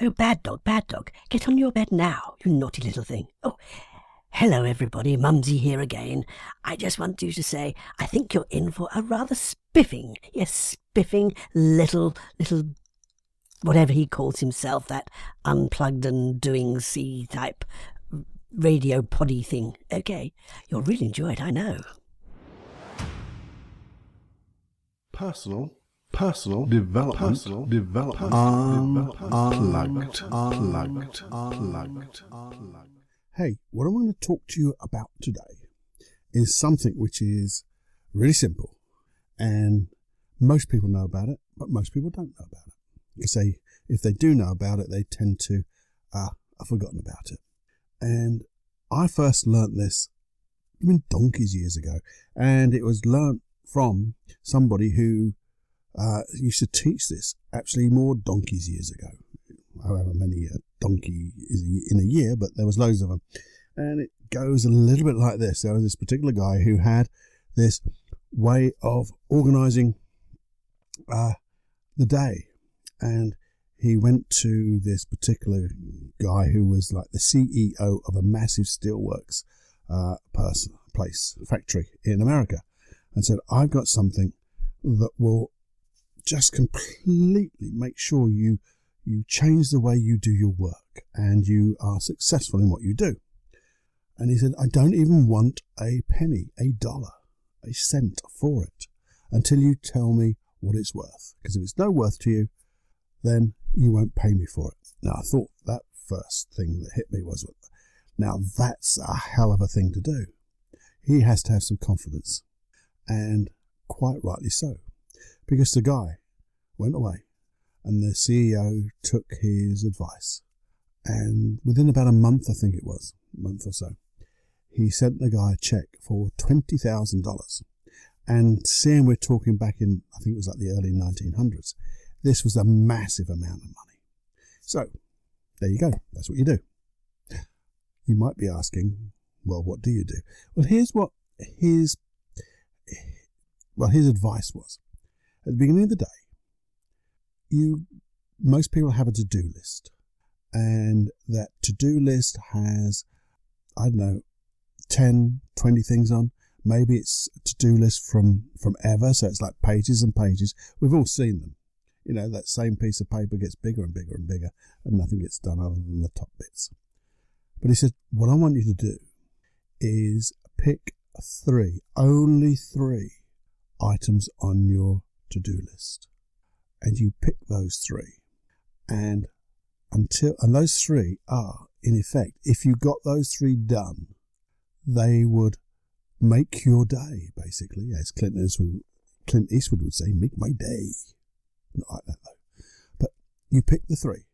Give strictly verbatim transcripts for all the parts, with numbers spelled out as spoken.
Oh, bad dog, bad dog. Get on your bed now, you naughty little thing. Oh, hello everybody, Mumsy here again. I just want you to say, I think you're in for a rather spiffing, yes, spiffing little, little, whatever he calls himself, that unplugged and doing C type radio poddy thing. Okay, you'll really enjoy it, I know. Personal. Personal development, personal development, unplugged, unplugged, unplugged, unplugged. Hey, what I'm going to talk to you about today is something which is really simple, and most people know about it, but most people don't know about it. You say if they do know about it, they tend to uh, have forgotten about it. And I first learnt this, I mean, donkeys years ago, and it was learnt from somebody who Uh, used to teach this actually more donkeys years ago. However many a donkey is in a year, but there was loads of them. And it goes a little bit like this. There was this particular guy who had this way of organising uh, the day. And he went to this particular guy who was like the C E O of a massive steelworks uh, person, place, factory in America, and said, I've got something that will just completely make sure you you change the way you do your work and you are successful in what you do. And he said, I don't even want a penny, a dollar, a cent for it until you tell me what it's worth. Because if it's no worth to you, then you won't pay me for it. Now, I thought that first thing that hit me was, now that's a hell of a thing to do. He has to have some confidence, and quite rightly so. Because the guy went away and the C E O took his advice. And within about a month, I think it was, a month or so, he sent the guy a cheque for twenty thousand dollars. And seeing we're talking back in, I think it was like the early nineteen hundreds, this was a massive amount of money. So, there you go. That's what you do. You might be asking, well, what do you do? Well, here's what his, well, his advice was. At the beginning of the day, you most people have a to-do list, and that to-do list has, I don't know, ten, twenty things on. Maybe it's a to-do list from, from ever, so it's like pages and pages. We've all seen them. You know, that same piece of paper gets bigger and bigger and bigger, and nothing gets done other than the top bits. But he said, what I want you to do is pick three, only three items on your to-do list, and you pick those three, and until and those three are in effect, if you got those three done, they would make your day, basically, as Clint Eastwood, Clint Eastwood would say, make my day. Not like that though, but you pick the three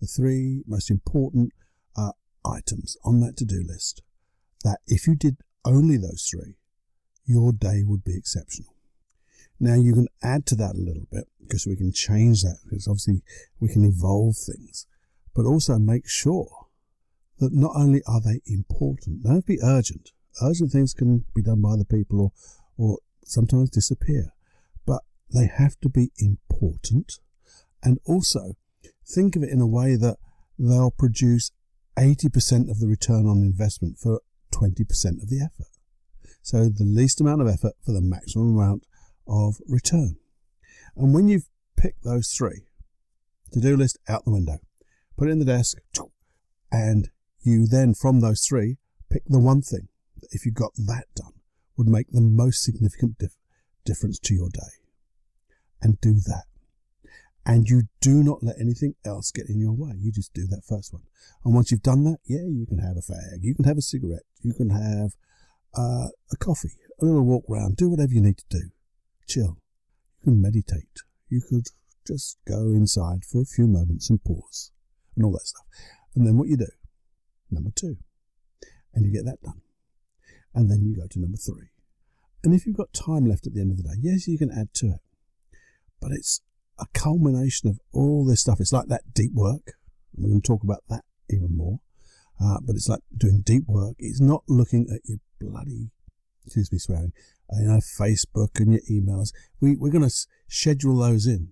the three most important uh, items on that to-do list, that if you did only those three, your day would be exceptional. Now, you can add to that a little bit, because we can change that, because obviously we can evolve things, but also make sure that not only are they important, don't be urgent. Urgent things can be done by other people or, or sometimes disappear, but they have to be important, and also think of it in a way that they'll produce eighty percent of the return on investment for twenty percent of the effort. So the least amount of effort for the maximum amount of return. And when you've picked those three, to-do list out the window, put it in the desk, and you then from those three pick the one thing that, if you got that done, would make the most significant dif- difference to your day, and do that. And you do not let anything else get in your way. You just do that first one, and once you've done that, yeah, you can have a fag, you can have a cigarette, you can have uh, a coffee, a little walk round, do whatever you need to do. Chill. You can meditate. You could just go inside for a few moments and pause. and all that stuff. And then what you do, number two, and you get that done. And then you go to number three. And if you've got time left at the end of the day, yes, you can add to it. But it's a culmination of all this stuff. It's like that deep work. We're going to talk about that even more. Uh, but it's like doing deep work. It's not looking at your bloody, excuse me swearing, you know, Facebook and your emails. We, we're going to schedule those in.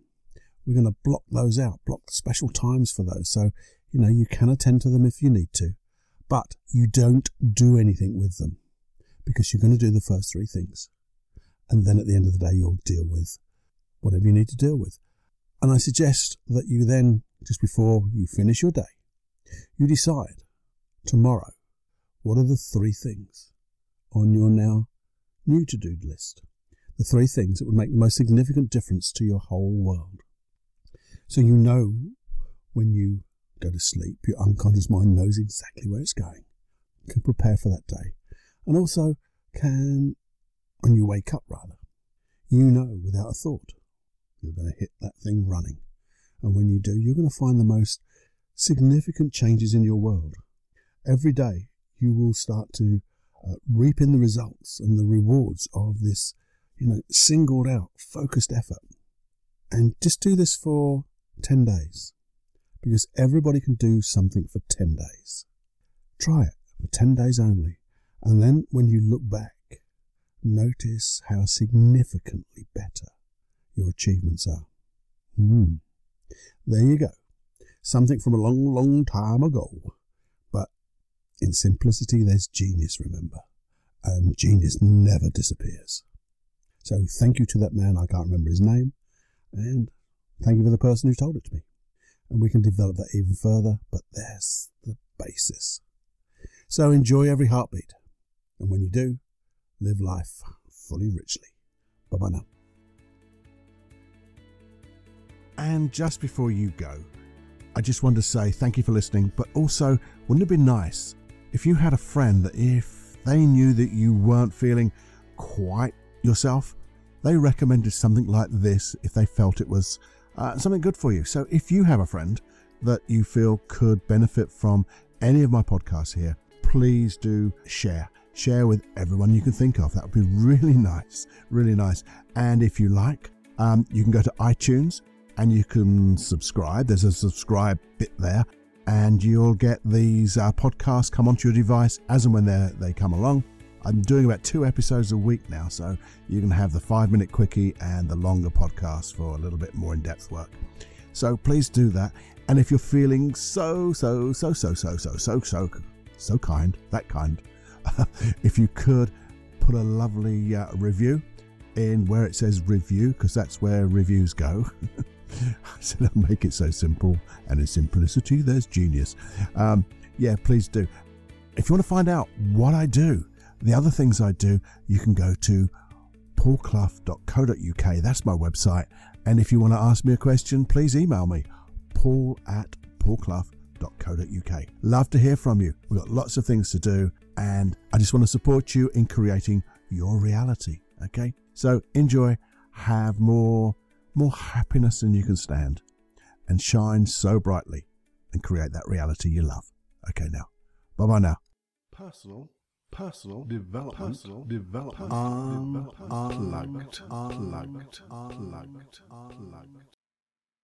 We're going to block those out, block special times for those. So, you know, you can attend to them if you need to. But you don't do anything with them, because you're going to do the first three things. And then at the end of the day, you'll deal with whatever you need to deal with. And I suggest that you then, just before you finish your day, you decide tomorrow, what are the three things on your now new to-do list? The three things that would make the most significant difference to your whole world. So you know when you go to sleep, your unconscious mind knows exactly where it's going. You can prepare for that day. And also can, when you wake up rather, you know without a thought, you're going to hit that thing running. And when you do, you're going to find the most significant changes in your world. Every day you will start to uh, reap in the results and the rewards of this, you know, singled out, focused effort. And just do this for ten days, because everybody can do something for ten days. Try it for ten days only. And then when you look back, notice how significantly better your achievements are. Mm. There you go. Something from a long, long time ago. But in simplicity, there's genius, remember. And genius never disappears. So thank you to that man, I can't remember his name. And thank you for the person who told it to me. And we can develop that even further, but there's the basis. So enjoy every heartbeat. And when you do, live life fully richly. Bye-bye now. And just before you go, I just want to say thank you for listening, but also, wouldn't it be nice if you had a friend that if they knew that you weren't feeling quite yourself, they recommended something like this if they felt it was uh, something good for you. So if you have a friend that you feel could benefit from any of my podcasts here, please do share. Share with everyone you can think of. That would be really nice, really nice. And if you like, um, you can go to iTunes and you can subscribe. There's a subscribe bit there, and you'll get these uh, podcasts come onto your device as and when they they come along. I'm doing about two episodes a week now, so you can have the five-minute quickie and the longer podcast for a little bit more in-depth work. So please do that. And if you're feeling so, so, so, so, so, so, so, so, so kind, that kind, if you could put a lovely uh, review in where it says review, because that's where reviews go. I said I'll make it so simple, and in simplicity there's genius. Um, yeah, please do. If you want to find out what I do, the other things I do, you can go to paul clough dot co dot u k. That's my website. And if you want to ask me a question, please email me, paul at paul clough dot co dot u k. Love to hear from you. We've got lots of things to do, and I just want to support you in creating your reality. Okay? So enjoy, have more more happiness than you can stand, and shine so brightly and create that reality you love. Okay now. Bye-bye now. Personal. Personal development, personal development, unplugged, unplugged, unplugged, unplugged.